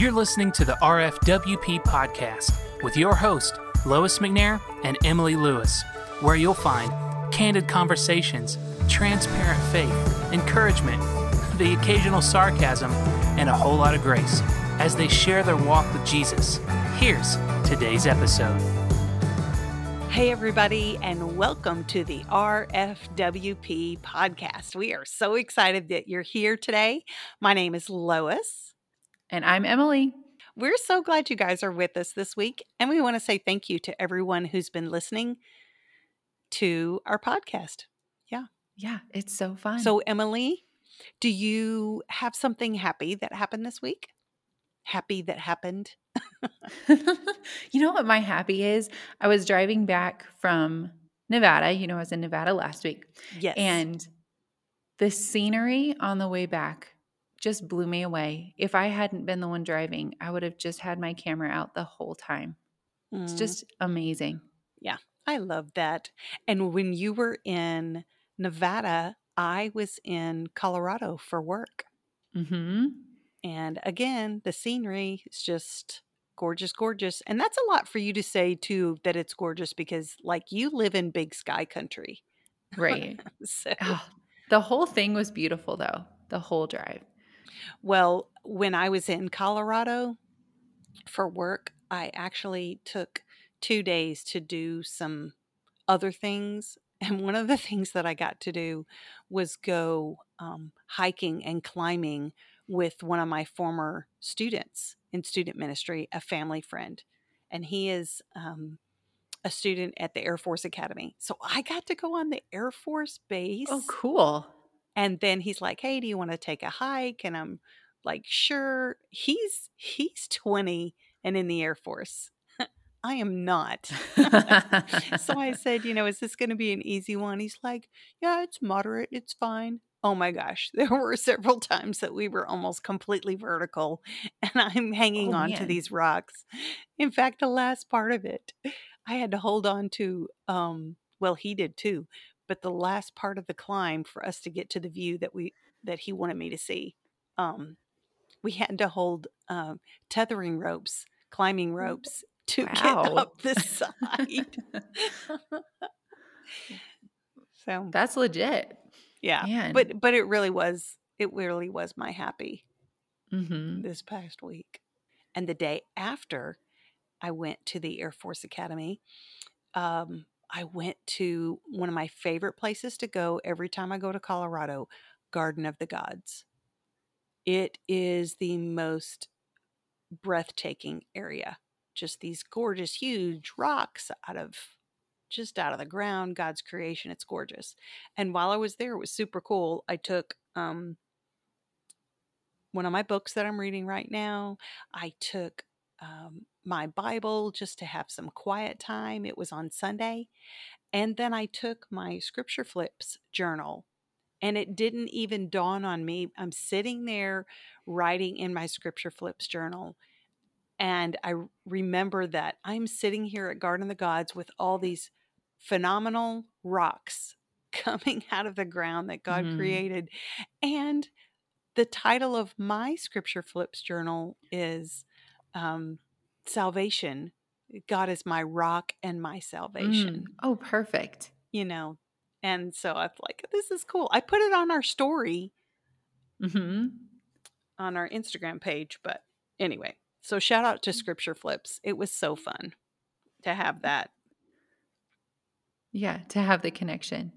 You're listening to the RFWP Podcast with your host, Lois McNair and Emily Lewis, where you'll find candid conversations, transparent faith, encouragement, the occasional sarcasm, and a whole lot of grace as they share their walk with Jesus. Here's today's episode. Hey, everybody, and welcome to the RFWP Podcast. We are so excited that you're here today. My name is Lois. And I'm Emily. We're so glad you guys are with us this week, and we want to say thank you to everyone who's been listening to our podcast. Yeah, it's so fun. So, Emily, do you have something happy that happened this week? Happy that happened? You know what my happy is? I was driving back from Nevada. You know, I was in Nevada last week. Yes. And the scenery on the way back just blew me away. If I hadn't been the one driving, I would have just had my camera out the whole time. It's just amazing. Yeah, I love that. And when you were in Nevada, I was in Colorado for work. Mm-hmm. And again, the scenery is just gorgeous. And that's a lot for you to say, too, that it's gorgeous because, like, you live in big sky country. Right. The whole thing was beautiful, though, the whole drive. Well, when I was in Colorado for work, I actually took 2 days to do some other things. And one of the things that I got to do was go hiking and climbing with one of my former students in student ministry, a family friend. And he is a student at the Air Force Academy. So I got to go on the Air Force base. Oh, cool. And then he's like, hey, do you want to take a hike? And I'm like, sure. He's 20 and in the Air Force. I am not. So I said, you know, is this going to be an easy one? He's like, yeah, it's moderate. It's fine. Oh my gosh, there were several times that we were almost completely vertical and I'm hanging on to these rocks. In fact, the last part of it, I had to hold on to, well, he did too, but the last part of the climb for us to get to the view that he wanted me to see, we had to hold tethering ropes, climbing ropes to get up the side. So that's legit. Yeah, man. but it really was my happy this past week. And the day after I went to the Air Force Academy, I went to one of my favorite places to go every time I go to Colorado, Garden of the Gods. It is the most breathtaking area. Just these gorgeous, huge rocks out of the ground, God's creation. It's gorgeous. And while I was there, it was super cool. I took one of my books that I'm reading right now. I took my Bible just to have some quiet time. It was on Sunday. And then I took my Scripture Flips journal. And it didn't even dawn on me. I'm sitting there writing in my Scripture Flips journal. And I remember that I'm sitting here at Garden of the Gods with all these phenomenal rocks coming out of the ground that God created. And the title of my Scripture Flips journal is Salvation. God is my rock and my salvation. Oh, perfect. You know, and so I'm like, this is cool. I put it on our story on our Instagram page. But anyway, so shout out to Scripture Flips. It was so fun to have that. Yeah, to have the connection.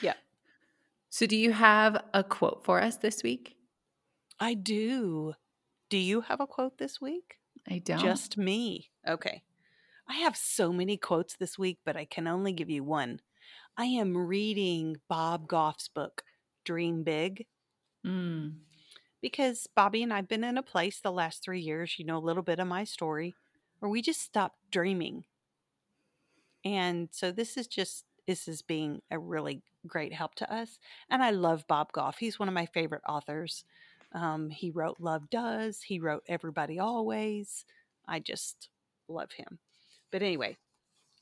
Yeah. So do you have a quote for us this week? I do. Do you have a quote this week? I don't. Just me. Okay. I have so many quotes this week, but I can only give you one. I am reading Bob Goff's book, Dream Big. Because Bobby and I have been in a place the last 3 years, you know, a little bit of my story, where we just stopped dreaming. And so this is being a really great help to us. And I love Bob Goff. He's one of my favorite authors. He wrote Love Does. He wrote Everybody Always. I just love him. But anyway,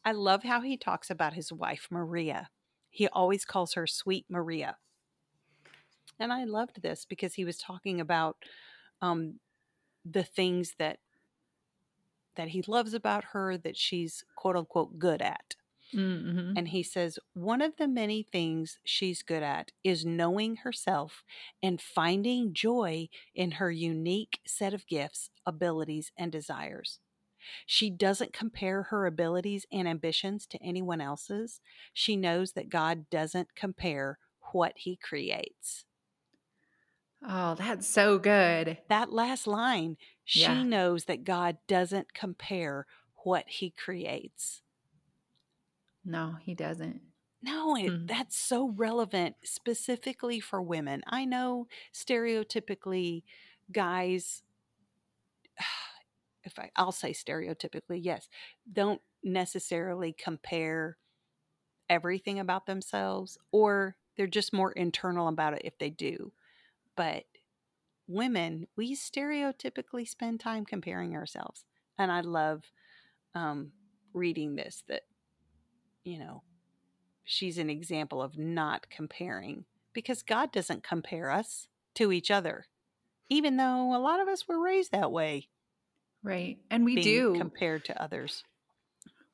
I love how he talks about his wife, Maria. He always calls her Sweet Maria. And I loved this because he was talking about the things that he loves about her that she's quote unquote good at. Mm-hmm. And he says, one of the many things she's good at is knowing herself and finding joy in her unique set of gifts, abilities, and desires. She doesn't compare her abilities and ambitions to anyone else's. She knows that God doesn't compare what he creates. Oh, that's so good. That last line, she knows that God doesn't compare what he creates. No, he doesn't. No, that's so relevant specifically for women. I know stereotypically guys, I'll say stereotypically, yes, don't necessarily compare everything about themselves, or they're just more internal about it if they do. But women, we stereotypically spend time comparing ourselves. And I love reading this, that, you know, she's an example of not comparing, because God doesn't compare us to each other, even though a lot of us were raised that way. Right. And we do compared to others.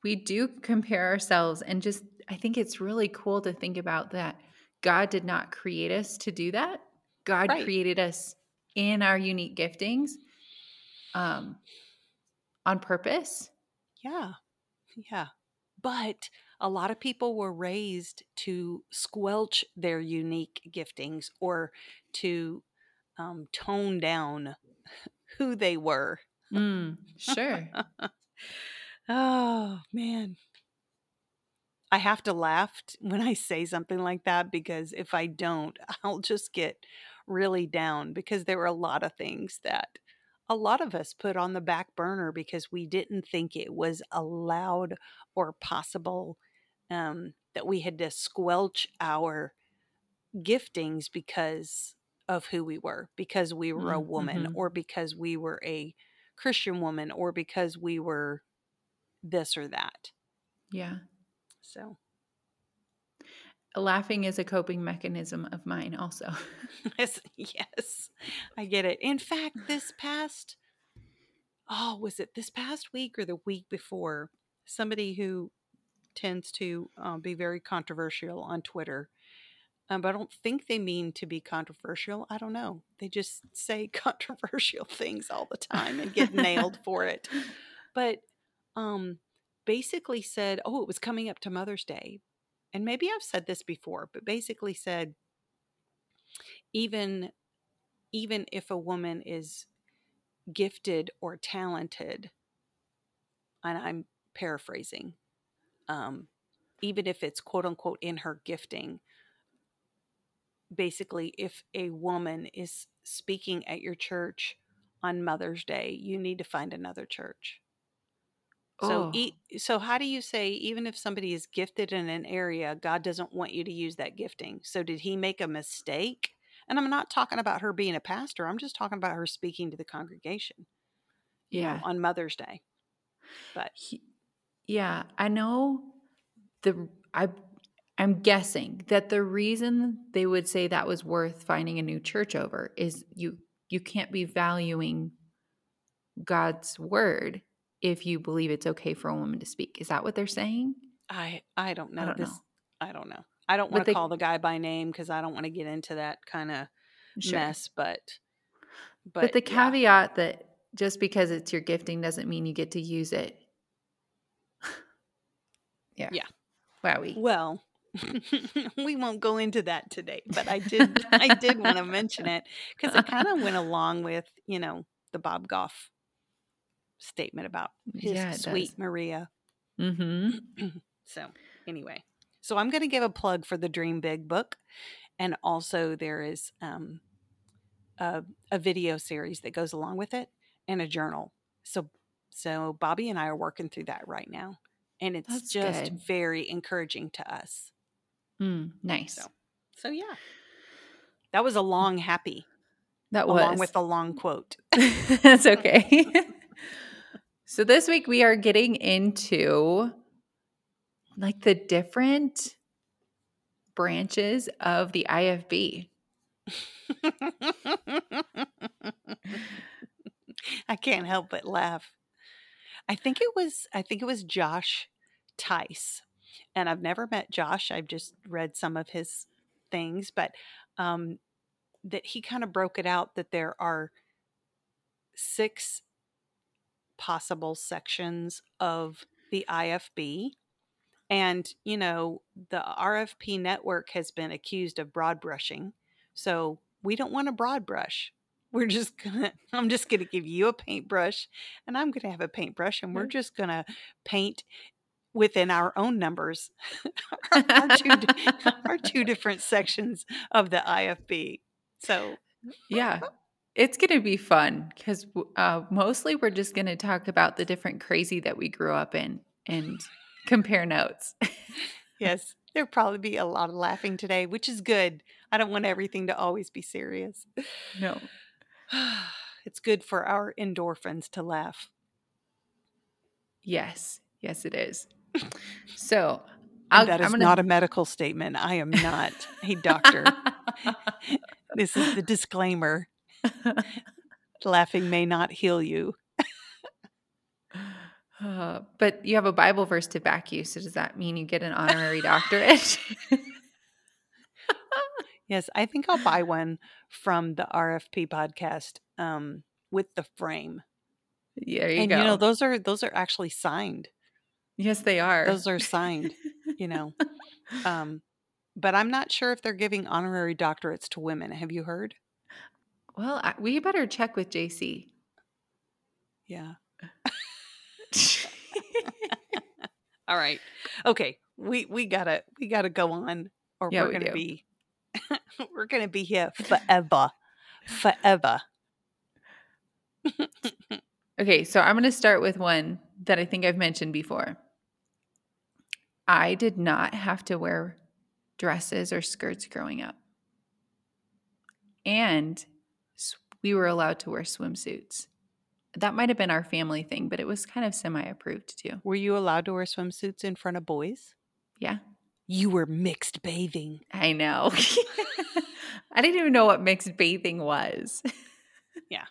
We do compare ourselves. And just, I think it's really cool to think about that God did not create us to do that. God created us in our unique giftings, on purpose. Yeah. Yeah. But a lot of people were raised to squelch their unique giftings or to tone down who they were. Sure. Oh, man. I have to laugh when I say something like that, because if I don't, I'll just get really down, because there were a lot of things that a lot of us put on the back burner because we didn't think it was allowed or possible, that we had to squelch our giftings because of who we were, because we were a woman, or because we were a Christian woman, or because we were this or that. Yeah. So laughing is a coping mechanism of mine also. Yes, I get it. In fact, this past week or the week before, somebody who tends to be very controversial on Twitter, but I don't think they mean to be controversial. I don't know. They just say controversial things all the time and get nailed for it. But basically said, oh, it was coming up to Mother's Day. And maybe I've said this before, but basically said, even if a woman is gifted or talented, and I'm paraphrasing, even if it's quote unquote in her gifting, basically, if a woman is speaking at your church on Mother's Day, you need to find another church. So, so how do you say, even if somebody is gifted in an area, God doesn't want you to use that gifting? So did he make a mistake? And I'm not talking about her being a pastor. I'm just talking about her speaking to the congregation, you know, on Mother's Day. But I know I'm guessing that the reason they would say that was worth finding a new church over is you can't be valuing God's word if you believe it's okay for a woman to speak. Is that what they're saying? I don't know. I don't know. I don't want to call the guy by name because I don't want to get into that kind of mess. But the caveat that just because it's your gifting doesn't mean you get to use it. Yeah. Wowie. Well, we won't go into that today, but I did want to mention it because it kind of went along with, you know, the Bob Goff statement about his sweet does. Maria. Mm-hmm. So anyway, so I'm going to give a plug for the Dream Big book. And also there is a video series that goes along with it and a journal. So Bobby and I are working through that right now. And it's That's just good. Very encouraging to us. Nice. So yeah, that was a long happy. That was. Along with a long quote. That's okay. So this week we are getting into like the different branches of the IFB. can't help but laugh. I think it was Josh Tice. And I've never met Josh. I've just read some of his things, but that he kind of broke it out that there are 6 possible sections of the IFB. And, you know, the RFP network has been accused of broad brushing. So we don't want to broad brush. I'm just going to give you a paintbrush and I'm going to have a paintbrush and we're just going to paint within our own numbers, our two different sections of the IFB. So yeah, it's going to be fun because mostly we're just going to talk about the different crazy that we grew up in and compare notes. Yes, there'll probably be a lot of laughing today, which is good. I don't want everything to always be serious. No. It's good for our endorphins to laugh. Yes. Yes, it is. So not a medical statement. I am not a doctor. This is the disclaimer. Laughing may not heal you. But you have a Bible verse to back you. So does that mean you get an honorary doctorate? Yes, I think I'll buy one from the RFP podcast with the frame. Yeah, you go. You know, those are actually signed. Yes, they are. Those are signed, you know. But I'm not sure if they're giving honorary doctorates to women. Have you heard? Well, we better check with JC. Yeah. All right. Okay. We gotta go on, or yeah, we're gonna be here forever. Okay. So I'm gonna start with one that I think I've mentioned before. I did not have to wear dresses or skirts growing up. And we were allowed to wear swimsuits. That might have been our family thing, but it was kind of semi-approved too. Were you allowed to wear swimsuits in front of boys? Yeah. You were mixed bathing. I know. I didn't even know what mixed bathing was. Yeah.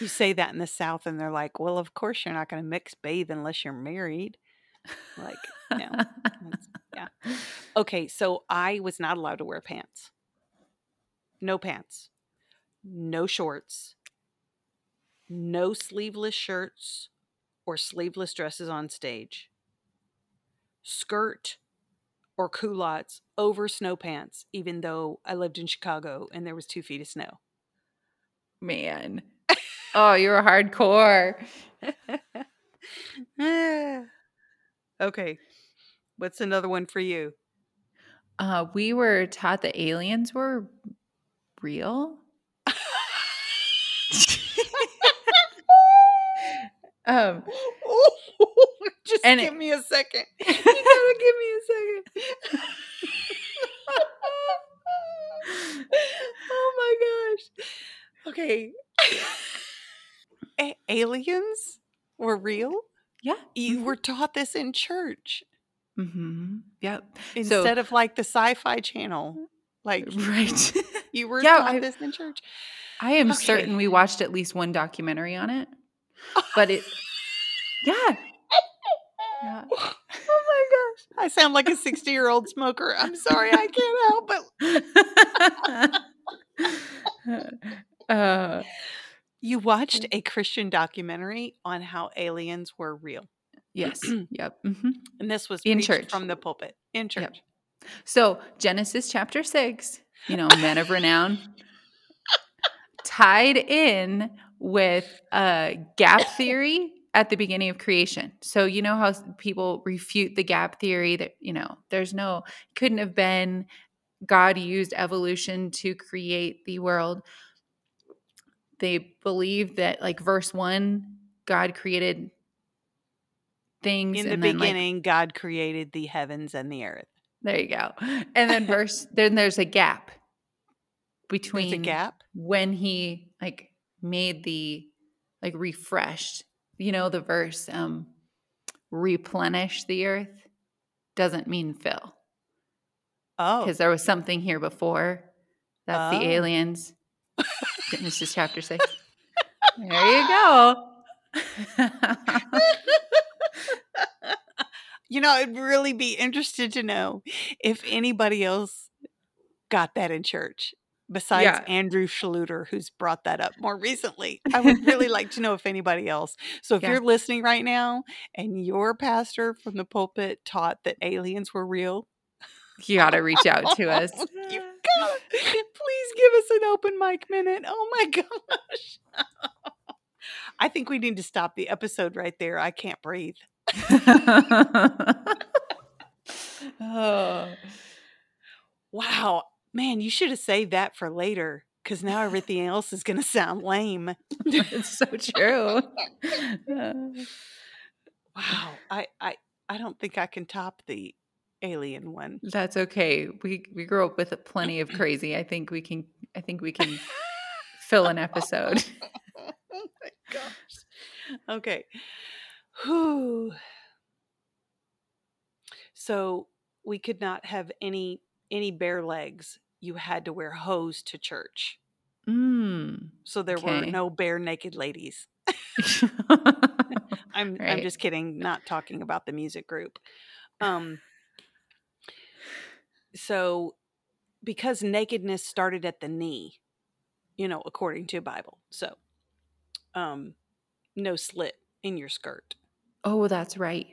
You say that in the South and they're like, well, of course you're not going to mix bathe unless you're married. Like, no. Yeah. Okay. So I was not allowed to wear pants. No pants. No shorts. No sleeveless shirts or sleeveless dresses on stage. Skirt or culottes over snow pants, even though I lived in Chicago and there was 2 feet of snow. Man. Oh, you're hardcore. Okay. What's another one for you? We were taught that aliens were real. Just give me a second. You gotta give me a second. Oh my gosh. Okay. Aliens were real? Yeah. You were taught this in church. Mm-hmm. Yep. Instead of like the Sci-Fi Channel. Like, right. You were taught this in church. I am certain we watched at least one documentary on it. But it, yeah. Oh my gosh. I sound like a 60-year-old smoker. I'm sorry. I can't help it. You watched a Christian documentary on how aliens were real. Yes. Yep. Mm-hmm. And this was in church from the pulpit in church. Yep. So Genesis chapter 6, you know, men of renown tied in with gap theory at the beginning of creation. So you know how people refute the gap theory that, you know, couldn't have been God used evolution to create the world. They believe that like verse 1, God created things. In the beginning, God created the heavens and the earth. There you go. And then then there's a gap between when he like made the like refreshed, you know, the verse replenish the earth doesn't mean fill. Oh. Because there was something here before. That's the aliens. Genesis chapter 6. There you go. You know, I'd really be interested to know if anybody else got that in church besides Andrew Schluter, who's brought that up more recently. I would really like to know if anybody else. So if you're listening right now and your pastor from the pulpit taught that aliens were real, you got to reach out to us. You got to. Please give us an open mic minute. Oh, my gosh. I think we need to stop the episode right there. I can't breathe. Oh. Wow. Man, you should have saved that for later, because now everything else is going to sound lame. It's so true. Wow. I don't think I can top the alien one. That's okay. We grew up with plenty of crazy. I think we can fill an episode. Oh my gosh. Okay. Whew. So we could not have any bare legs. You had to wear hose to church. So there were no bare naked ladies. I'm just kidding. Not talking about the music group. So because nakedness started at the knee, you know, according to Bible. So no slit in your skirt. Oh, that's right.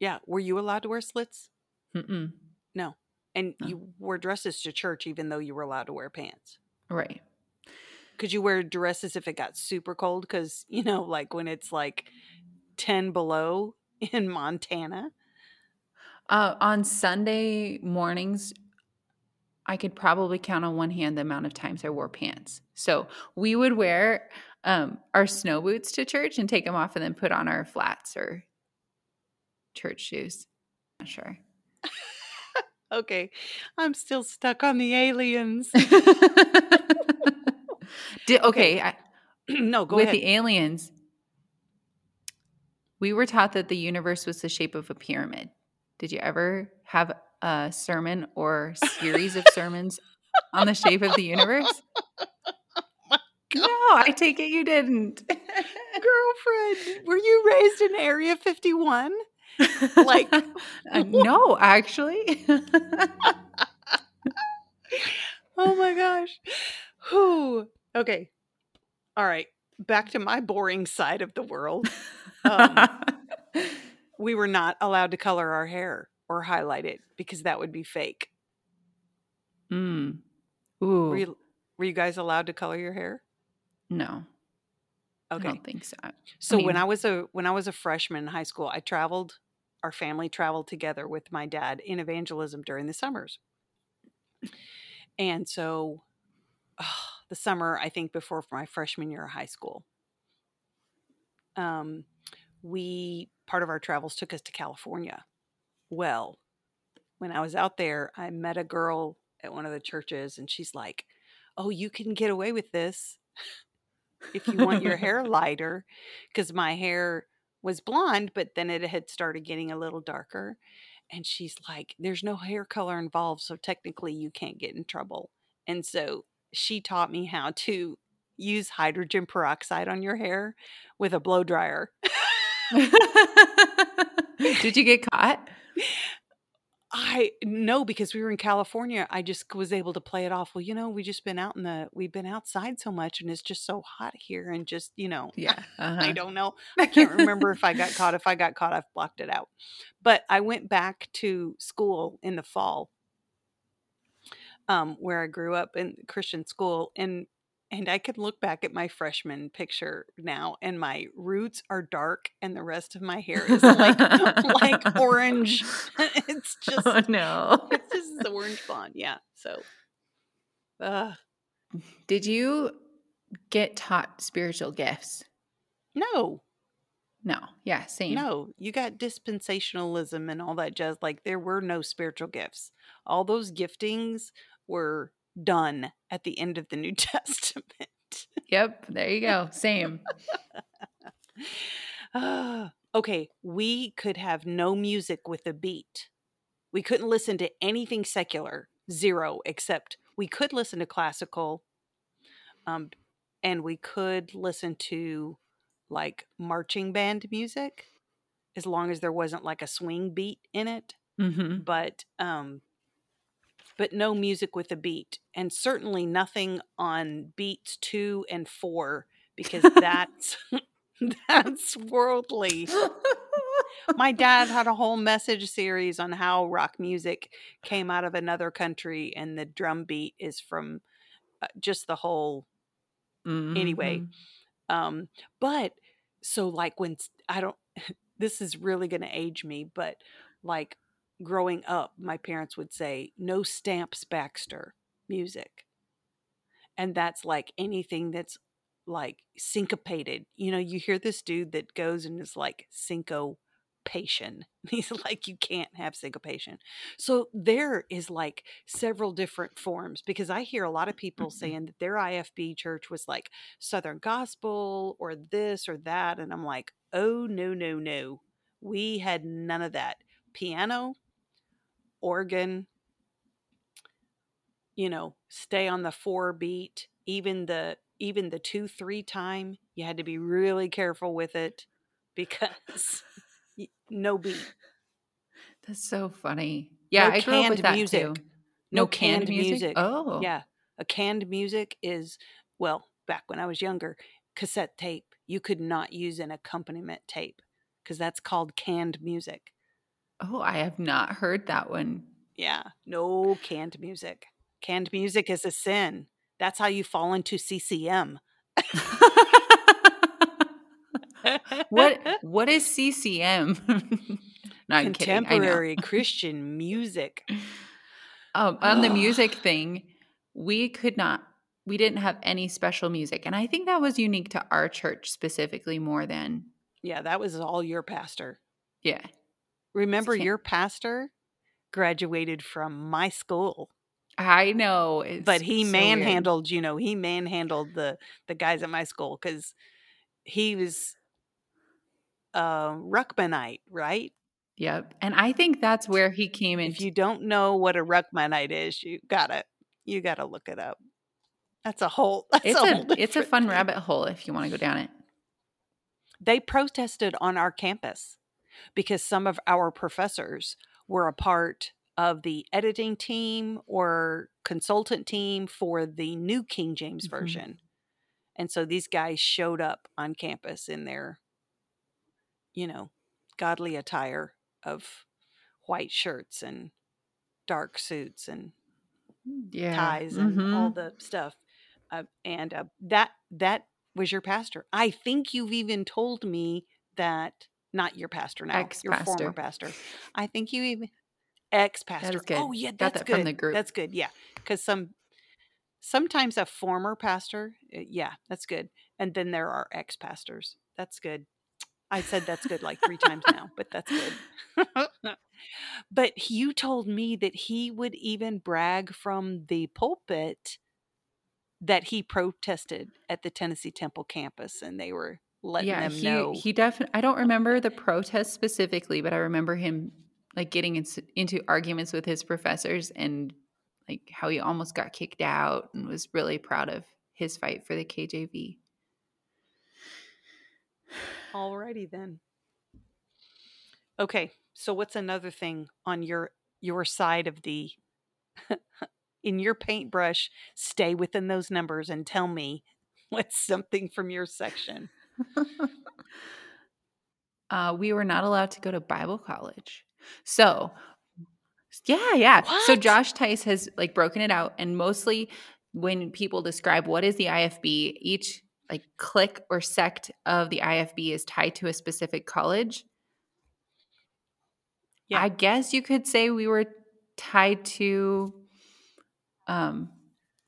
Yeah. Were you allowed to wear slits? Mm-mm. No. And you wore dresses to church even though you were allowed to wear pants. Right. Could you wear dresses if it got super cold? Because, you know, like when it's like 10 below in Montana. On Sunday mornings, I could probably count on one hand the amount of times I wore pants. So we would wear our snow boots to church and take them off and then put on our flats or church shoes. I'm not sure. Okay. I'm still stuck on the aliens. Go ahead. With the aliens, we were taught that the universe was the shape of a pyramid. Did you ever have a sermon or series of sermons on the shape of the universe? Oh, no, I take it you didn't. Girlfriend, were you raised in Area 51? Like, no, actually. Oh my gosh. Whew. Okay. All right. Back to my boring side of the world. We were not allowed to color our hair or highlight it because that would be fake. Ooh. Were you guys allowed to color your hair? No. Okay. I don't think so. So when I was a freshman in high school, our family traveled together with my dad in evangelism during the summers. And so the summer, I think before my freshman year of high school, part of our travels took us to California. Well, when I was out there, I met a girl at one of the churches and she's like, "Oh, you can get away with this if you want your hair lighter," because my hair was blonde, but then it had started getting a little darker. And she's like, "There's no hair color involved, so technically you can't get in trouble." And so she taught me how to use hydrogen peroxide on your hair with a blow dryer. Did you get caught? No, because we were in California. I just was able to play it off. Well, you know, we've been outside so much and it's just so hot here and just, you know, I don't know. I can't remember if I got caught. If I got caught, I've blocked it out. But I went back to school in the fall, where I grew up in Christian school, and I can look back at my freshman picture now and my roots are dark and the rest of my hair is like like orange. It's just it's just the orange blonde. Yeah. So did you get taught spiritual gifts? No. No. Yeah, same. No, you got dispensationalism and all that jazz. Like there were no spiritual gifts. All those giftings were done at the end of the New Testament. Yep. There you go. Same. Okay. We could have no music with a beat. We couldn't listen to anything secular. Zero. Except we could listen to classical. And we could listen to like marching band music, as long as there wasn't like a swing beat in it, mm-hmm. But no music with a beat, and certainly nothing on beats 2 and 4, because that's, that's worldly. My dad had a whole message series on how rock music came out of another country, and the drum beat is from just the whole, mm-hmm. anyway. But so like when I don't, this is really going to age me, but like growing up, my parents would say no Stamps Baxter music. And that's like anything that's like syncopated. You know, you hear this dude that goes and is like syncopation. He's like, you can't have syncopation. So there is like several different forms, because I hear a lot of people mm-hmm. saying that their IFB church was like Southern gospel or this or that. And I'm like, oh, no. We had none of that. Piano, organ, you know, stay on the 4 beat, even the 2-3 time. You had to be really careful with it because no beat. That's so funny. Yeah, no, I grew up with that music. Too. No canned music. Oh, yeah. A canned music is, well, back when I was younger, cassette tape. You could not use an accompaniment tape because that's called canned music. Oh, I have not heard that one. Yeah. No canned music. Canned music is a sin. That's how you fall into CCM. What is CCM? No, I'm kidding. Contemporary Christian music. On the music thing, we didn't have any special music. And I think that was unique to our church specifically more than. Yeah, that was all your pastor. Yeah. Remember, your pastor graduated from my school. I know. But he manhandled, you know, the guys at my school because he was Ruckmanite, right? Yep. And I think that's where he came in. If you don't know what a Ruckmanite is, you gotta look it up. It's a fun rabbit hole if you want to go down it. They protested on our campus, because some of our professors were a part of the editing team or consultant team for the New King James mm-hmm. Version. And so these guys showed up on campus in their, you know, godly attire of white shirts and dark suits and ties and mm-hmm. all the stuff. That was your pastor. I think you've even told me that. Not your pastor now, ex-pastor. Your former pastor. I think you even ex-pastor. That is good. Oh yeah, that's good. From the group. That's good. Yeah, because sometimes a former pastor. Yeah, that's good. And then there are ex-pastors. That's good. I said that's good like 3 times now, but that's good. But you told me that he would even brag from the pulpit that he protested at the Tennessee Temple campus, and they were. Letting them know. He definitely, I don't remember the protest specifically, but I remember him like getting into arguments with his professors and like how he almost got kicked out and was really proud of his fight for the KJV. Alrighty then. Okay. So what's another thing on your side of the, in your paintbrush, stay within those numbers and tell me what's something from your section. We were not allowed to go to Bible college. So, yeah. What? So Josh Tice has like broken it out, and mostly when people describe what is the IFB, each like clique or sect of the IFB is tied to a specific college. Yeah. I guess you could say we were tied to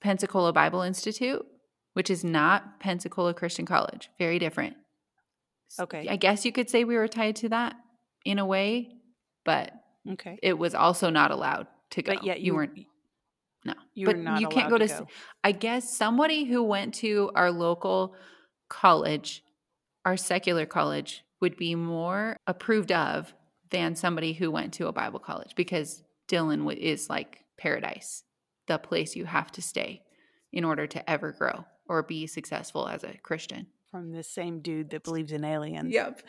Pensacola Bible Institute, which is not Pensacola Christian College. Very different. Okay. I guess you could say we were tied to that in a way, but okay. It was also not allowed to go. But yet you weren't. No. You can't go. I guess somebody who went to our local college, our secular college, would be more approved of than somebody who went to a Bible college, because Dillon is like paradise, the place you have to stay in order to ever grow or be successful as a Christian. from this same dude that believes in aliens. Yep.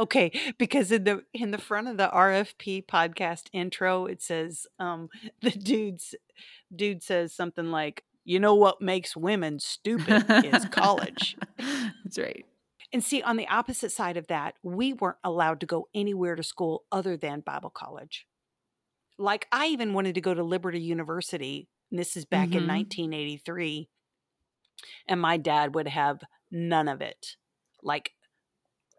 Okay, because in the front of the RFP podcast intro, it says the dude says something like, "You know what makes women stupid is college." That's right. And see, on the opposite side of that, we weren't allowed to go anywhere to school other than Bible college. Like, I even wanted to go to Liberty University, and this is back in 1983, and my dad would have none of it. Like,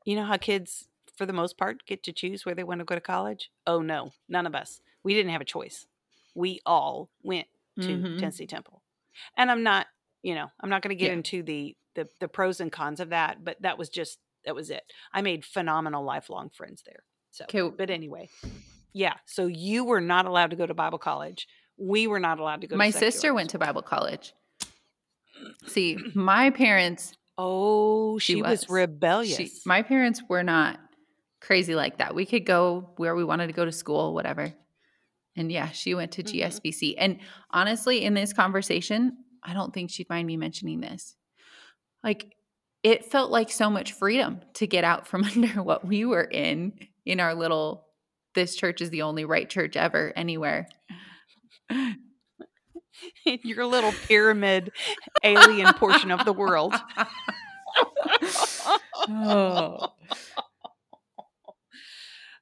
you know how kids, for the most part, get to choose where they want to go to college? Oh, no, none of us. We didn't have a choice. We all went to Tennessee Temple. And I'm not going to get into the pros and cons of that, but that was it. I made phenomenal lifelong friends there. So, but anyway, yeah. So you were not allowed to go to Bible college. We were not allowed to go. My sister went to Bible college. See, my parents. Oh, she was rebellious. My parents were not crazy like that. We could go where we wanted to go to school, whatever. And yeah, she went to GSBC. And honestly, in this conversation, I don't think she'd mind me mentioning this. Like, it felt like so much freedom to get out from under what we were in our little, this church is the only right church ever anywhere. In your little pyramid alien portion of the world.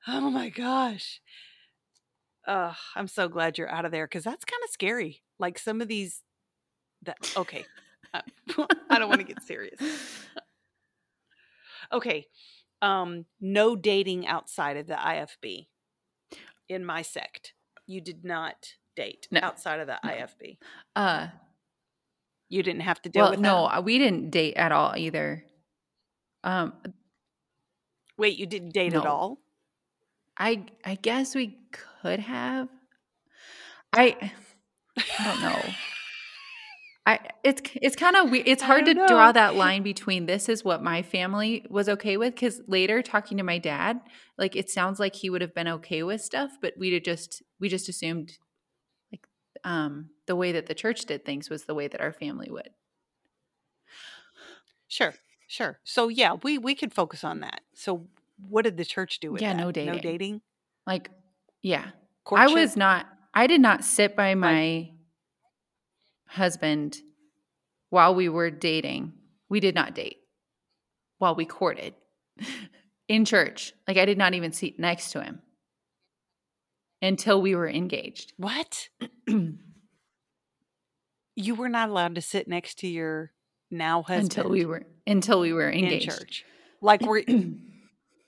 Oh my gosh. I'm so glad you're out of there, because that's kind of scary. Like, some of these okay. I don't want to get serious. Okay. No dating outside of the IFB in my sect. You did not date outside of the IFB. You didn't have to deal with that? No, we didn't date at all either. Wait, you didn't date at all? I guess we could have. I don't know. It's kind of weird. It's hard to draw that line between this is what my family was okay with, because later talking to my dad, like, it sounds like he would have been okay with stuff, but we just assumed, like, the way that the church did things was the way that our family would. Sure. So yeah, we could focus on that. So what did the church do with that? Yeah, no dating. No dating? Like, yeah. Courtship? I did not sit by my husband while we were dating. We did not date while we courted in church. Like, I did not even sit next to him until we were engaged. What? You were not allowed to sit next to your now husband until we were engaged in church. Like, we're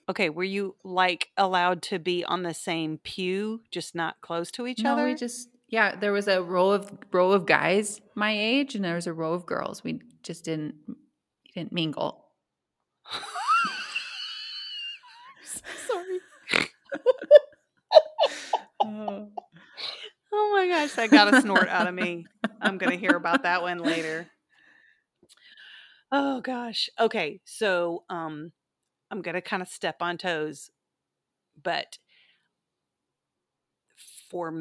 okay. Were you, like, allowed to be on the same pew, just not close to each other? No, we just. Yeah, there was a row of guys my age, and there was a row of girls. We just didn't mingle. Sorry. Oh my gosh, that got a snort out of me. I'm gonna hear about that one later. Oh gosh. Okay, so I'm gonna kind of step on toes, but for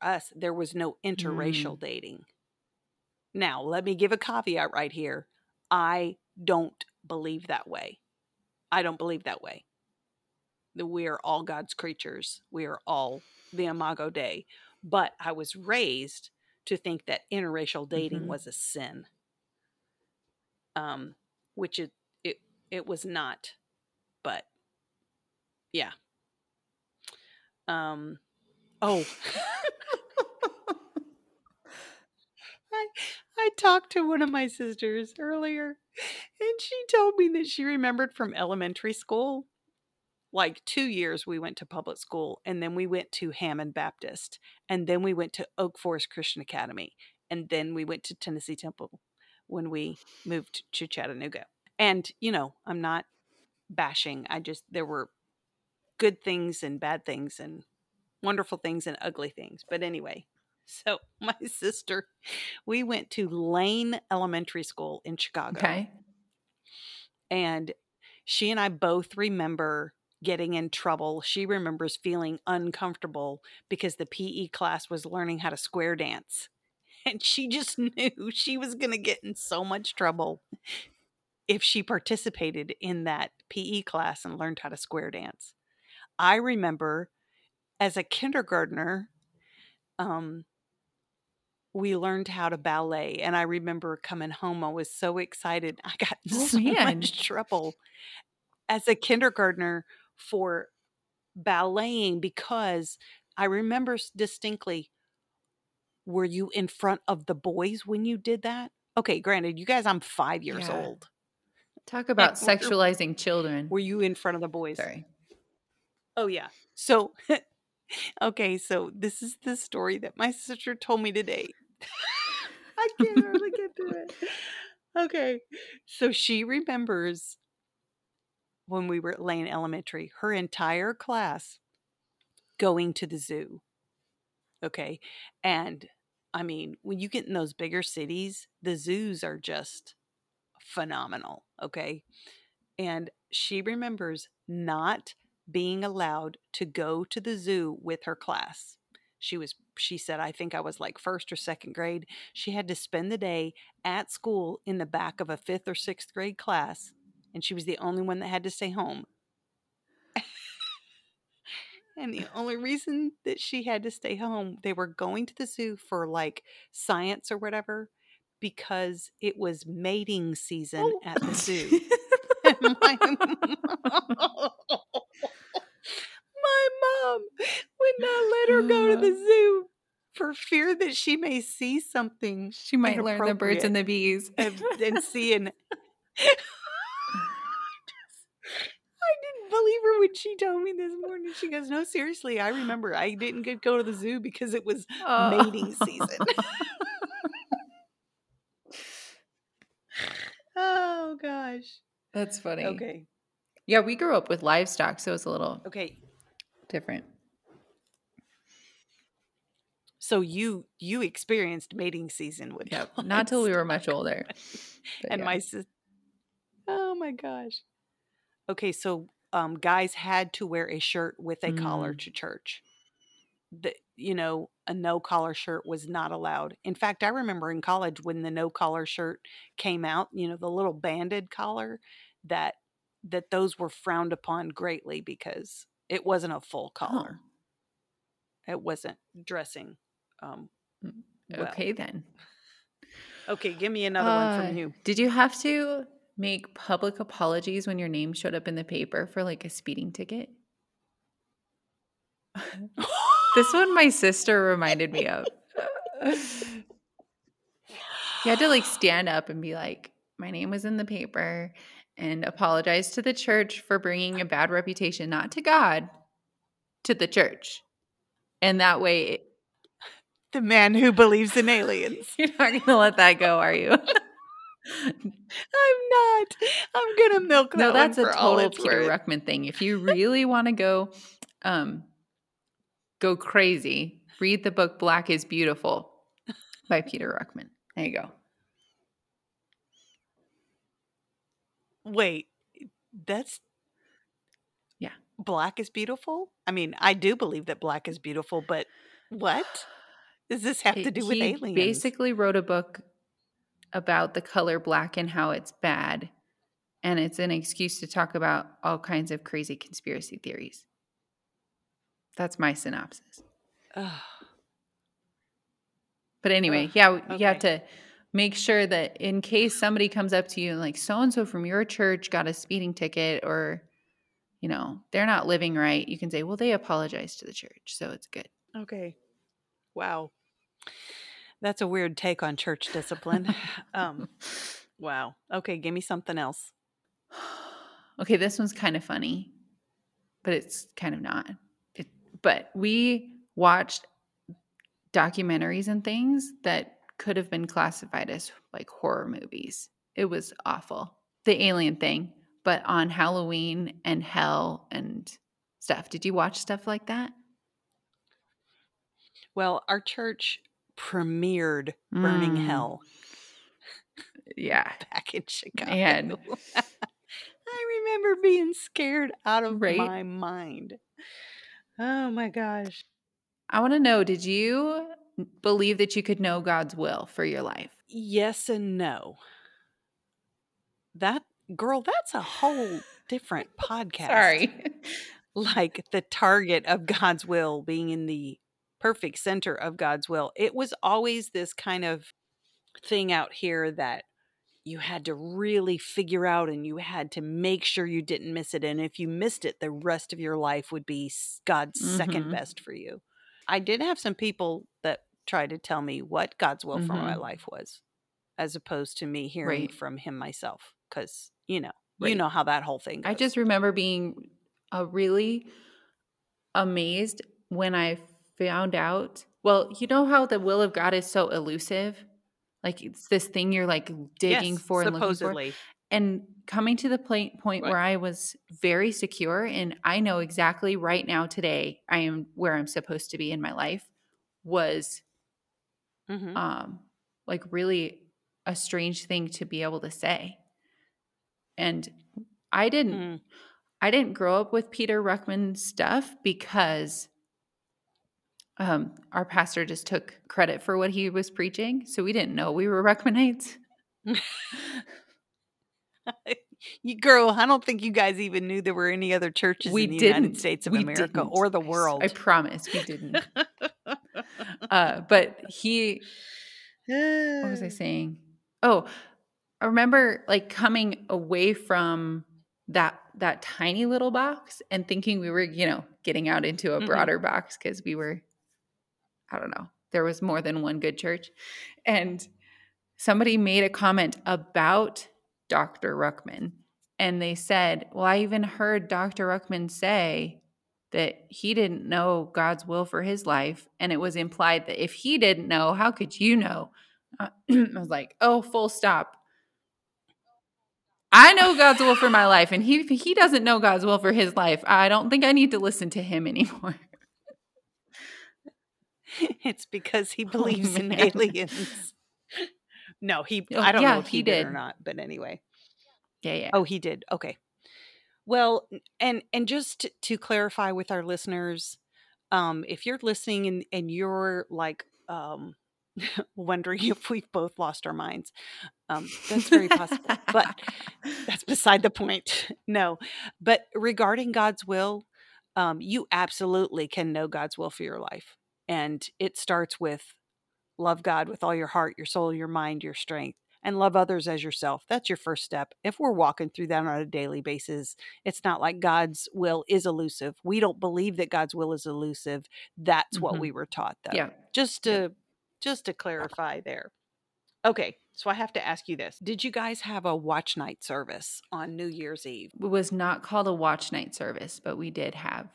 us, there was no interracial dating. Now, let me give a caveat right here. I don't believe that way. We are all God's creatures. We are all the Imago Dei. But I was raised to think that interracial dating was a sin, which it was not. But yeah. Oh. I talked to one of my sisters earlier, and she told me that she remembered from elementary school, like 2 years we went to public school, and then we went to Hammond Baptist, and then we went to Oak Forest Christian Academy, and then we went to Tennessee Temple when we moved to Chattanooga. And, you know, I'm not bashing. There were good things and bad things and wonderful things and ugly things. But anyway, so my sister, we went to Lane Elementary School in Chicago. Okay. And she and I both remember getting in trouble. She remembers feeling uncomfortable because the PE class was learning how to square dance. And she just knew she was going to get in so much trouble if she participated in that PE class and learned how to square dance. I remember as a kindergartner, we learned how to ballet. And I remember coming home, I was so excited. I got in much trouble as a kindergartner for balleting because I remember distinctly, were you in front of the boys when you did that? Okay, granted, you guys, I'm 5 years old. Talk about sexualizing children. Were you in front of the boys? Sorry. Oh, yeah. So, okay, so this is the story that my sister told me today. I can't hardly get to it. Okay. So she remembers when we were at Lane Elementary, her entire class going to the zoo. Okay. And I mean, when you get in those bigger cities, the zoos are just phenomenal. Okay. And she remembers not being allowed to go to the zoo with her class. She said, I think I was like first or second grade. She had to spend the day at school in the back of a 5th or 6th grade class. And she was the only one that had to stay home. And the only reason that she had to stay home, they were going to the zoo for like science or whatever, because it was mating season at the zoo. And my mom would not let her go to the zoo for fear that she may see something. She might learn the birds and the bees. And see an... I didn't believe her when she told me this morning. She goes, no, seriously, I remember I didn't go to the zoo because it was mating season. Oh, gosh. That's funny. Okay. Yeah, we grew up with livestock, so it's a little different. So you experienced mating season with livestock. Not till we were much older. And my sister. Oh, my gosh. Okay, so guys had to wear a shirt with a collar to church. A no-collar shirt was not allowed. In fact, I remember in college when the no-collar shirt came out, the little banded collar, that those were frowned upon greatly because it wasn't a full collar. Huh. It wasn't dressing. Okay, then. Okay, give me another one from you. Did you have to make public apologies when your name showed up in the paper for like a speeding ticket? This one my sister reminded me of. You had to like stand up and be like, my name was in the paper, and apologize to the church for bringing a bad reputation, not to God, to the church. And that way the man who believes in aliens. You're not going to let that go, are you? I'm not. I'm going to milk that. No, that's a total Peter Ruckman thing. If you really want to go crazy, read the book Black is Beautiful by Peter Ruckman. There you go. Wait, that's Black is Beautiful? I mean, I do believe that black is beautiful, but what does this have to do with aliens? He basically wrote a book about the color black and how it's bad. And it's an excuse to talk about all kinds of crazy conspiracy theories. That's my synopsis. Ugh. But anyway, you have to make sure that in case somebody comes up to you and like, so-and-so from your church got a speeding ticket or, they're not living right, you can say, well, they apologized to the church, so it's good. Okay. Wow. That's a weird take on church discipline. Wow. Okay, give me something else. Okay, this one's kind of funny, but it's kind of not. But we watched documentaries and things that could have been classified as like horror movies. It was awful. The alien thing, but on Halloween and hell and stuff. Did you watch stuff like that? Well, our church premiered Burning Hell. Yeah. Back in Chicago. Man. I remember being scared out of my mind. Oh my gosh. I want to know, did you believe that you could know God's will for your life? Yes and no. That's a whole different podcast. Sorry. Like the target of God's will being in the perfect center of God's will. It was always this kind of thing out here that you had to really figure out and you had to make sure you didn't miss it. And if you missed it, the rest of your life would be God's second best for you. I did have some people that tried to tell me what God's will for my life was, as opposed to me hearing from him myself. Because, you know how that whole thing goes. I just remember being really amazed when I found out, well, you know how the will of God is so elusive? Like it's this thing you're like digging for and supposedly. Looking for. And coming to the point where I was very secure and I know exactly right now today I am where I'm supposed to be in my life was like really a strange thing to be able to say. And I didn't grow up with Peter Ruckman stuff because our pastor just took credit for what he was preaching. So we didn't know we were Ruckmanites. Girl, I don't think you guys even knew there were any other churches in the United States of America or the world. I promise we didn't. But what was I saying? Oh, I remember like coming away from that tiny little box and thinking we were, getting out into a broader box because we were, I don't know, there was more than one good church. And somebody made a comment about Dr. Ruckman. And they said, well, I even heard Dr. Ruckman say that he didn't know God's will for his life. And it was implied that if he didn't know, how could you know? I was like, oh, full stop. I know God's will for my life. And he doesn't know God's will for his life. I don't think I need to listen to him anymore. It's because he believes in aliens. No, I don't know if he did or not, but anyway. Yeah. Oh, he did. Okay. Well, and just to clarify with our listeners, if you're listening and you're like wondering if we've both lost our minds, that's very possible, but that's beside the point. No, but regarding God's will, you absolutely can know God's will for your life. And it starts with love God with all your heart, your soul, your mind, your strength, and love others as yourself. That's your first step. If we're walking through that on a daily basis, it's not like God's will is elusive. We don't believe that God's will is elusive. That's what we were taught, though. Yeah. Just to clarify there. Okay, so I have to ask you this. Did you guys have a watch night service on New Year's Eve? It was not called a watch night service, but we did have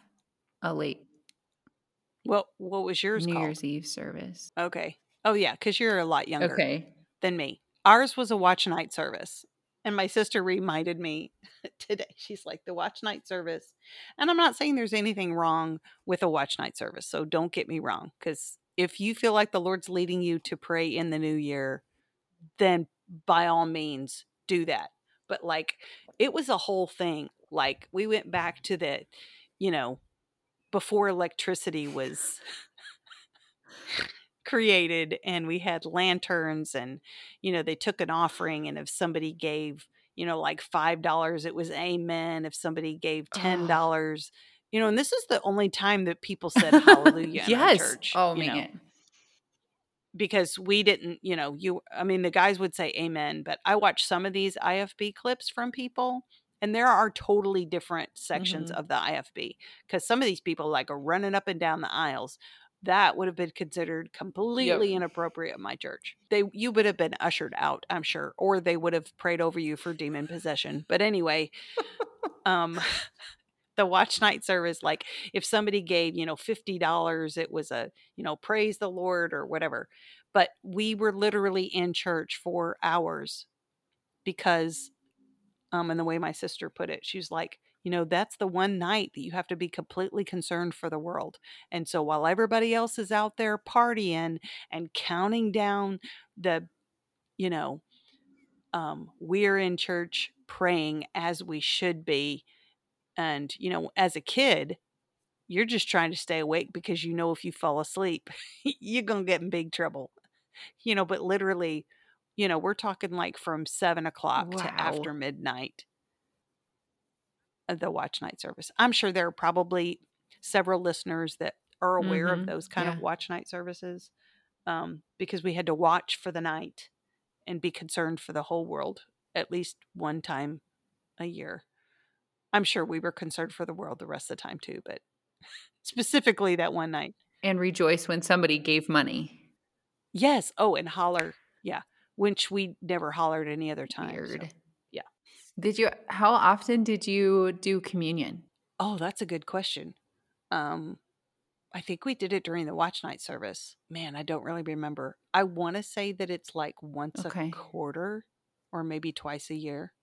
a late. Well, what was yours called? New Year's Eve service. Okay. Oh, yeah, because you're a lot younger than me. Ours was a watch night service. And my sister reminded me today, she's like, the watch night service. And I'm not saying there's anything wrong with a watch night service. So don't get me wrong. Because if you feel like the Lord's leading you to pray in the new year, then by all means do that. But like, it was a whole thing. Like we went back to the, before electricity was created, and we had lanterns, and they took an offering, and if somebody gave like $5, it was amen. If somebody gave $10, and this is the only time that people said hallelujah in our church. Oh, man. Because we didn't, the guys would say amen, but I watched some of these IFB clips from people. And there are totally different sections of the IFB, because some of these people like are running up and down the aisles. That would have been considered completely inappropriate in my church. You would have been ushered out, I'm sure, or they would have prayed over you for demon possession. But anyway, the watch night service, like if somebody gave, $50, it was a, praise the Lord or whatever. But we were literally in church for hours because... and the way my sister put it, she's like, that's the one night that you have to be completely concerned for the world. And so while everybody else is out there partying and counting down the, we're in church praying as we should be. And, as a kid, You're just trying to stay awake because you know if you fall asleep, you're going to get in big trouble. You know, but literally, you know, we're talking like from 7 o'clock to after midnight, the watch night service. I'm sure there are probably several listeners that are aware of those kind of watch night services, because we had to watch for the night and be concerned for the whole world at least one time a year. I'm sure we were concerned for the world the rest of the time too, but specifically that one night. And rejoice when somebody gave money. Yes. Oh, and holler. Yeah. Which we never hollered any other time. Weird. So, yeah. How often did you do communion? Oh, that's a good question. I think we did it during the watch night service. Man, I don't really remember. I want to say that it's like once a quarter or maybe twice a year.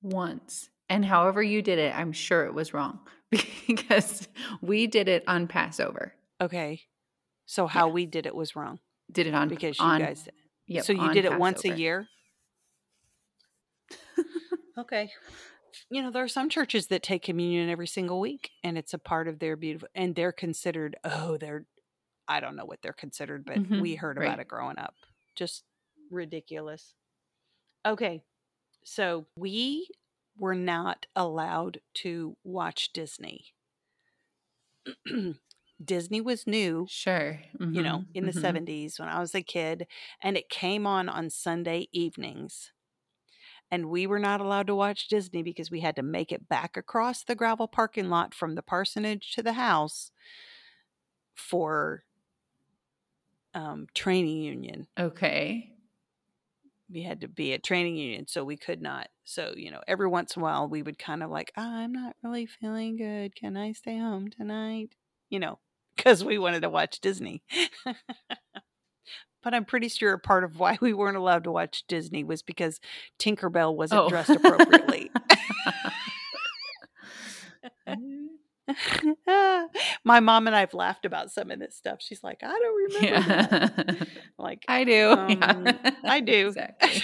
Once. And however you did it, I'm sure it was wrong because we did it on Passover. Okay. So how we did it was wrong. Did it on because you guys did. Yep, so you did it Passover. Once a year? Okay. You know, there are some churches that take communion every single week and it's a part of their beautiful, and they're considered, I don't know what they're considered, but we heard about it growing up. Just ridiculous. Okay. So we were not allowed to watch Disney. Disney was new, you know, in the 70s when I was a kid, and it came on Sunday evenings. And we were not allowed to watch Disney because we had to make it back across the gravel parking lot from the parsonage to the house for training union. Okay. We had to be at training union, so we could not. So, you know, every once in a while we would kind of like, I'm not really feeling good. Can I stay home tonight? You know, because we wanted to watch Disney. But I'm pretty sure a part of why we weren't allowed to watch Disney was because Tinkerbell wasn't dressed appropriately. My mom and I have laughed about some of this stuff. She's like, I don't remember that. Like, I do. I do. Exactly.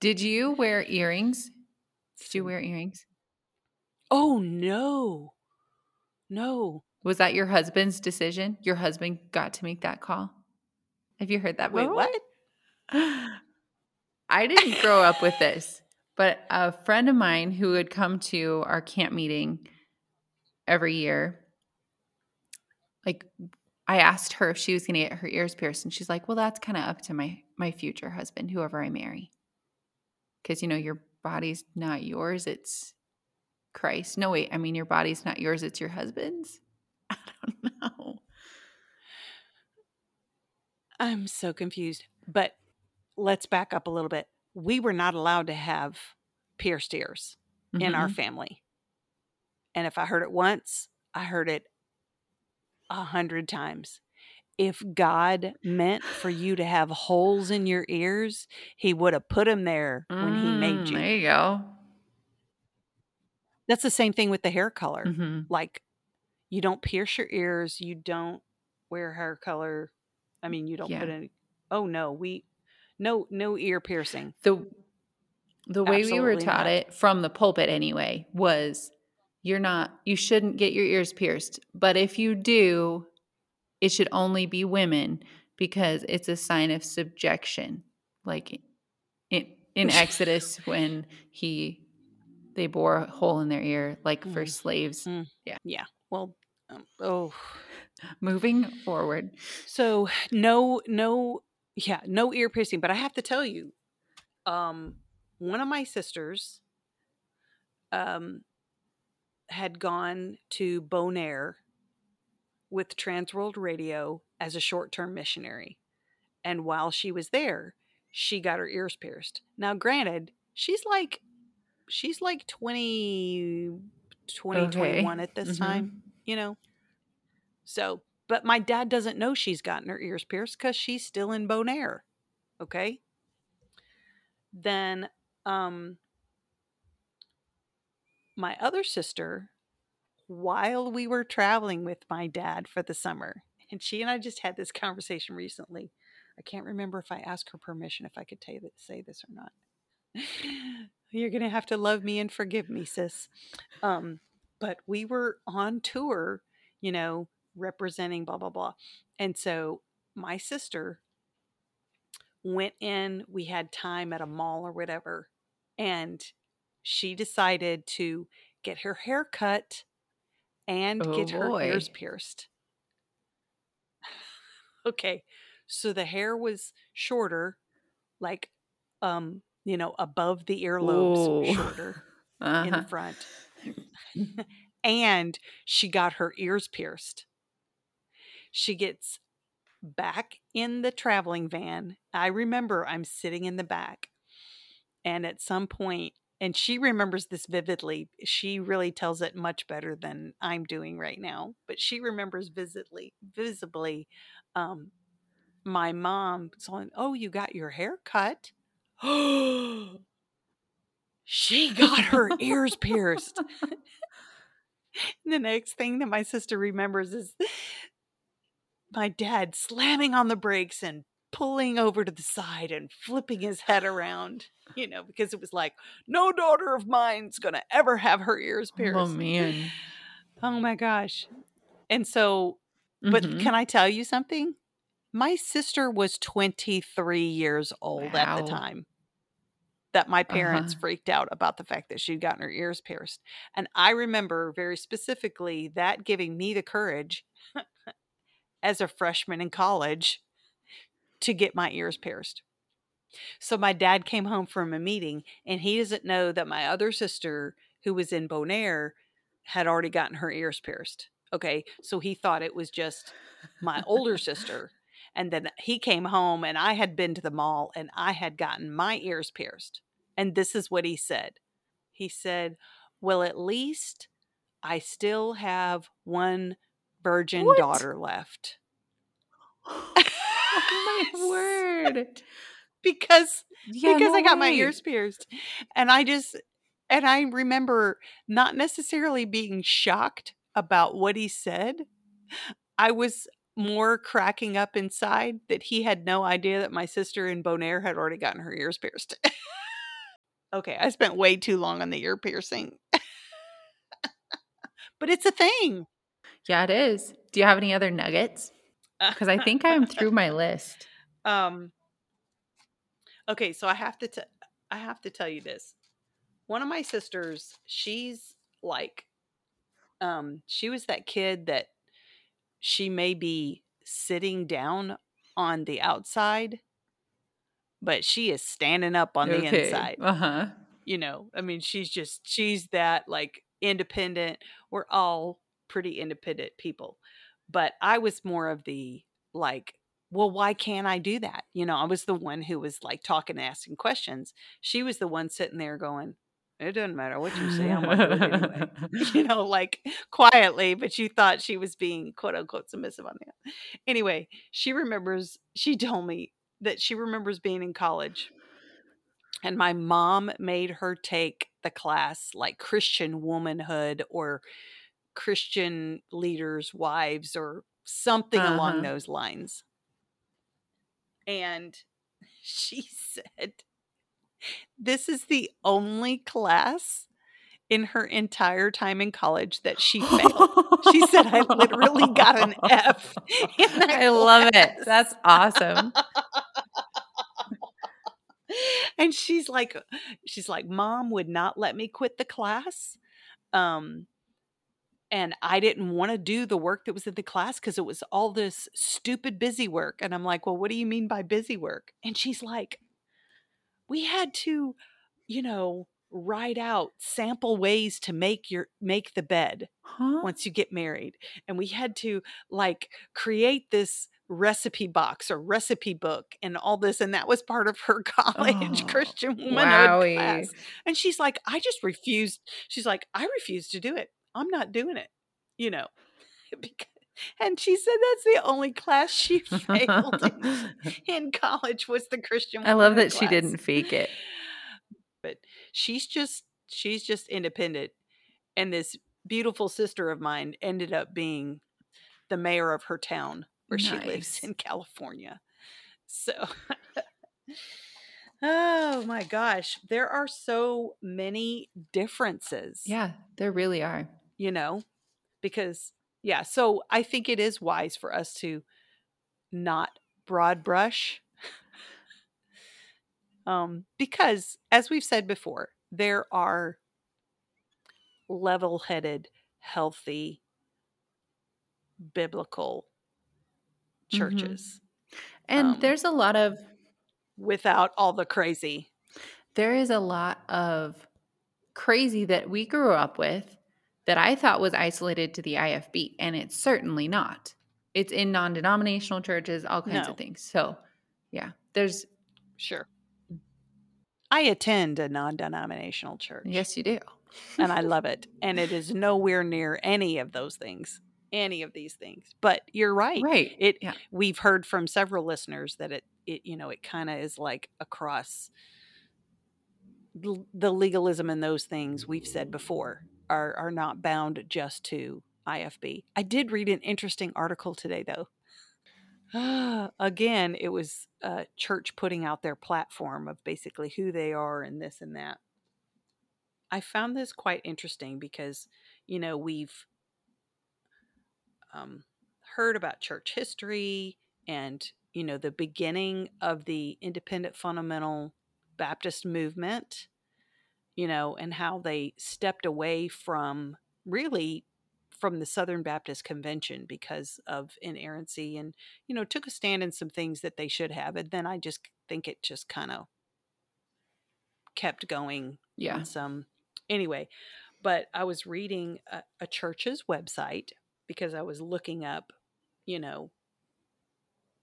Did you wear earrings? Did you wear earrings? Oh, no. No. Was that your husband's decision? Your husband got to make that call? Have you heard that? Wait, what? I didn't grow up with this, but a friend of mine who would come to our camp meeting every year, like I asked her if she was going to get her ears pierced, and she's like, well, that's kind of up to my future husband, whoever I marry. Because, you know, your body's not yours. It's Christ. No, wait. I mean, your body's not yours. It's your husband's. I don't know. I'm so confused, but let's back up a little bit. We were not allowed to have pierced ears in our family. And if I heard it once, I heard it 100 times. If God meant for you to have holes in your ears, he would have put them there when he made you. There you go. That's the same thing with the hair color. Like, you don't pierce your ears. You don't wear hair color. I mean, you don't put any. Oh no, no ear piercing. The way Absolutely we were taught it from the pulpit anyway was you shouldn't get your ears pierced. But if you do, it should only be women because it's a sign of subjection. Like in Exodus when they bore a hole in their ear, like for slaves. Yeah. Yeah. Well. Moving forward. So no ear piercing. But I have to tell you, one of my sisters had gone to Bonaire with Transworld Radio as a short-term missionary. And while she was there, she got her ears pierced. Now, granted, she's like 21 at this time, you know? So, but my dad doesn't know she's gotten her ears pierced because she's still in Bonaire. Okay. Then, my other sister, while we were traveling with my dad for the summer, and she and I just had this conversation recently. I can't remember if I asked her permission, if I could say this or not. You're going to have to love me and forgive me, sis. but we were on tour, you know, representing blah, blah, blah. And so my sister went in, we had time at a mall or whatever, and she decided to get her hair cut and her ears pierced. Okay. So the hair was shorter, like, you know, above the earlobes, shorter in the front. And she got her ears pierced. She gets back in the traveling van. I remember I'm sitting in the back, and at some point, and she remembers this vividly. She really tells it much better than I'm doing right now, but she remembers visibly, my mom saying, "Oh, you got your hair cut." She got her ears pierced. The next thing that my sister remembers is my dad slamming on the brakes and pulling over to the side and flipping his head around, you know, because it was like, no daughter of mine's going to ever have her ears pierced. Oh, man. Oh, my gosh. And so, but can I tell you something? My sister was 23 years old at the time that my parents freaked out about the fact that she'd gotten her ears pierced. And I remember very specifically that giving me the courage as a freshman in college to get my ears pierced. So my dad came home from a meeting, and he doesn't know that my other sister, who was in Bonaire, had already gotten her ears pierced. Okay. So he thought it was just my older sister. And then he came home, and I had been to the mall, and I had gotten my ears pierced. And this is what he said. He said, well, at least I still have one virgin daughter left. Oh, my word. Because I got my ears pierced. And I remember not necessarily being shocked about what he said. I was more cracking up inside that he had no idea that my sister in Bonaire had already gotten her ears pierced. Okay, I spent way too long on the ear piercing. But it's a thing. Yeah, it is. Do you have any other nuggets? Because I think I'm through my list. Okay, so I have to tell you this. One of my sisters, she's like, she was that kid that she may be sitting down on the outside, but she is standing up on the inside. You know, I mean, she's that like independent. We're all pretty independent people. But I was more of the like, well, why can't I do that? You know, I was the one who was like talking and asking questions. She was the one sitting there going, it doesn't matter what you say. I'm going to do it anyway. You know, like quietly, but you thought she was being quote unquote submissive on that. Anyway, she told me that she remembers being in college, and my mom made her take the class like Christian womanhood or Christian leaders' wives or something along those lines. And she said, this is the only class in her entire time in college that she failed. She said, I literally got an F in that class. Love it. That's awesome. And she's like, Mom would not let me quit the class. And I didn't want to do the work that was in the class because it was all this stupid busy work. And I'm like, well, what do you mean by busy work? And she's like, we had to, you know, write out sample ways to make the bed once you get married. And we had to like create this recipe box or recipe book and all this. And that was part of her college Christian womanhood class. And she's like, I just refused. She's like, I refuse to do it. I'm not doing it, you know, because. And she said that's the only class she failed in college was the Christian woman. I love that class. She didn't fake it. But she's just independent. And this beautiful sister of mine ended up being the mayor of her town where she lives in California. So, oh my gosh, there are so many differences. Yeah, there really are. you know, because yeah. So I think it is wise for us to not broad brush, because as we've said before, there are level-headed, healthy, biblical churches. Mm-hmm. And there's a lot of, without all the crazy. There is a lot of crazy that we grew up with that I thought was isolated to the IFB, and it's certainly not. It's in non-denominational churches, all kinds of things. So, yeah, there's... Sure. I attend a non-denominational church. Yes, you do. And I love it. And it is nowhere near any of those things, any of these things. But you're right. Right. We've heard from several listeners that it kind of is like across the legalism, and those things we've said before are not bound just to IFB. I did read an interesting article today, though. Again, it was a church putting out their platform of basically who they are and this and that. I found this quite interesting because, you know, we've heard about church history and, you know, the beginning of the independent fundamental Baptist movement, you know, and how they stepped away from the Southern Baptist Convention because of inerrancy and, you know, took a stand in some things that they should have. And then I just think it just kind of kept going. Yeah. Anyway, but I was reading a church's website because I was looking up, you know,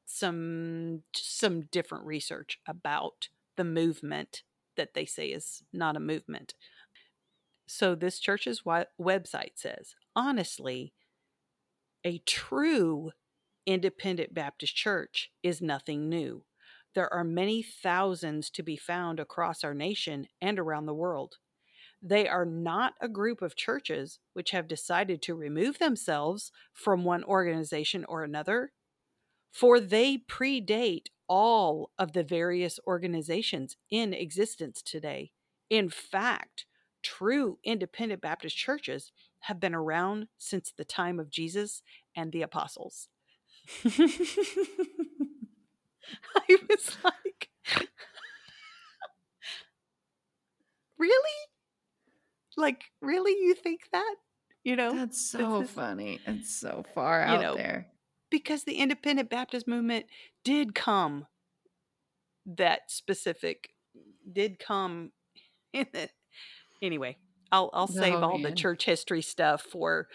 some different research about the movement that they say is not a movement. So this church's website says, honestly, a true independent Baptist church is nothing new. There are many thousands to be found across our nation and around the world. They are not a group of churches which have decided to remove themselves from one organization or another, for they predate all of the various organizations in existence today. In fact, true independent Baptist churches have been around since the time of Jesus and the apostles. I was like, really? Like, really? You think that? You know? That's so funny. It's so far out there. Because the independent Baptist movement did come in the... Anyway, I'll save all the church history stuff for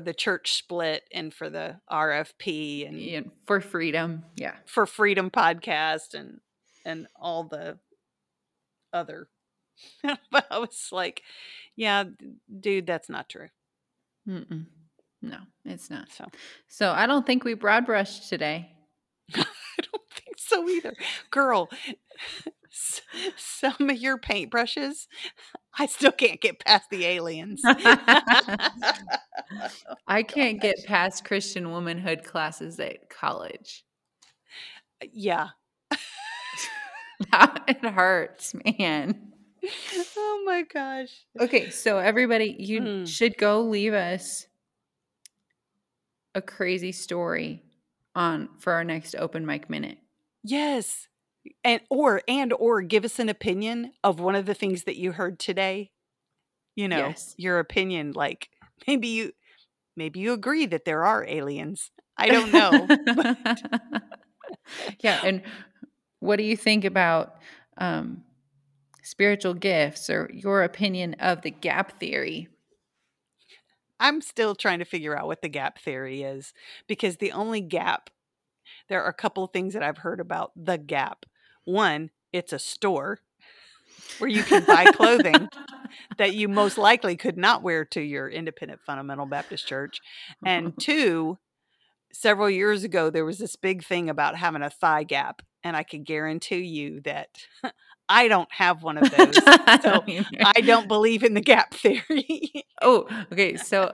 the church split and for the RFP and for freedom. Yeah. For Freedom Podcast and all the other. But I was like, yeah, dude, that's not true. Mm-mm. No, it's not. So I don't think we broad brushed today. I don't think so either. Girl, some of your paintbrushes, I still can't get past the aliens. I can't get past Christian womanhood classes at college. Yeah. It hurts, man. Oh my gosh. Okay, so everybody, you should go leave us a crazy story for our next open mic minute. Yes. And or give us an opinion of one of the things that you heard today. You know, yes. Your opinion, like maybe you agree that there are aliens. I don't know. Yeah. And what do you think about spiritual gifts or your opinion of the gap theory? I'm still trying to figure out what the gap theory is, because the only gap, there are a couple of things that I've heard about the gap. One, it's a store where you can buy clothing that you most likely could not wear to your independent fundamental Baptist church. And two, several years ago, there was this big thing about having a thigh gap. And I can guarantee you that I don't have one of those. So I don't believe in the gap theory. Oh, okay. So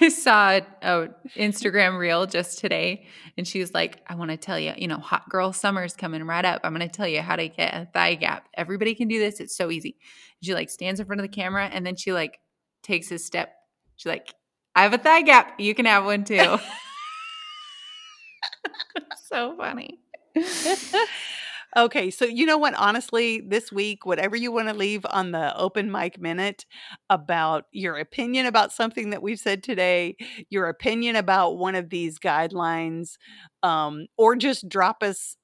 I saw an Instagram reel just today, and she was like, I want to tell you, hot girl summer's coming right up. I'm going to tell you how to get a thigh gap. Everybody can do this. It's so easy. And she stands in front of the camera, and then she takes a step. She's like, I have a thigh gap. You can have one too. So funny. Okay. So you know what? Honestly, this week, whatever you want to leave on the open mic minute about your opinion about something that we've said today, your opinion about one of these guidelines, or just drop us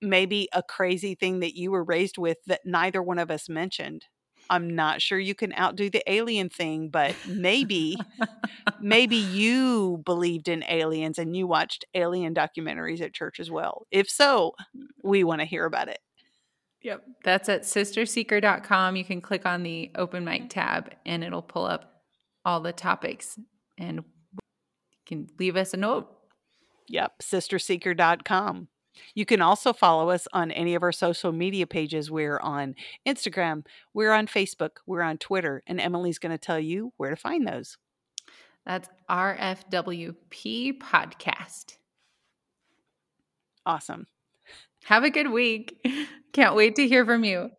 maybe a crazy thing that you were raised with that neither one of us mentioned. I'm not sure you can outdo the alien thing, but maybe you believed in aliens and you watched alien documentaries at church as well. If so, we want to hear about it. Yep. That's at sisterseeker.com. You can click on the open mic tab and it'll pull up all the topics and you can leave us a note. Yep. Sisterseeker.com. You can also follow us on any of our social media pages. We're on Instagram, we're on Facebook, we're on Twitter, and Emily's going to tell you where to find those. That's RFWP Podcast. Awesome. Have a good week. Can't wait to hear from you.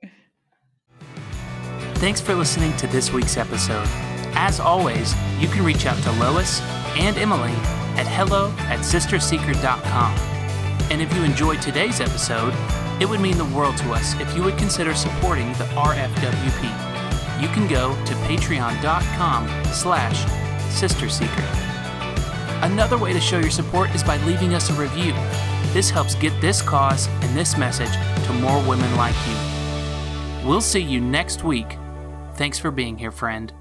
Thanks for listening to this week's episode. As always, you can reach out to Lois and Emily at hello@sisterseeker.com. And if you enjoyed today's episode, it would mean the world to us if you would consider supporting the RFWP. You can go to patreon.com/sisterseeker. Another way to show your support is by leaving us a review. This helps get this cause and this message to more women like you. We'll see you next week. Thanks for being here, friend.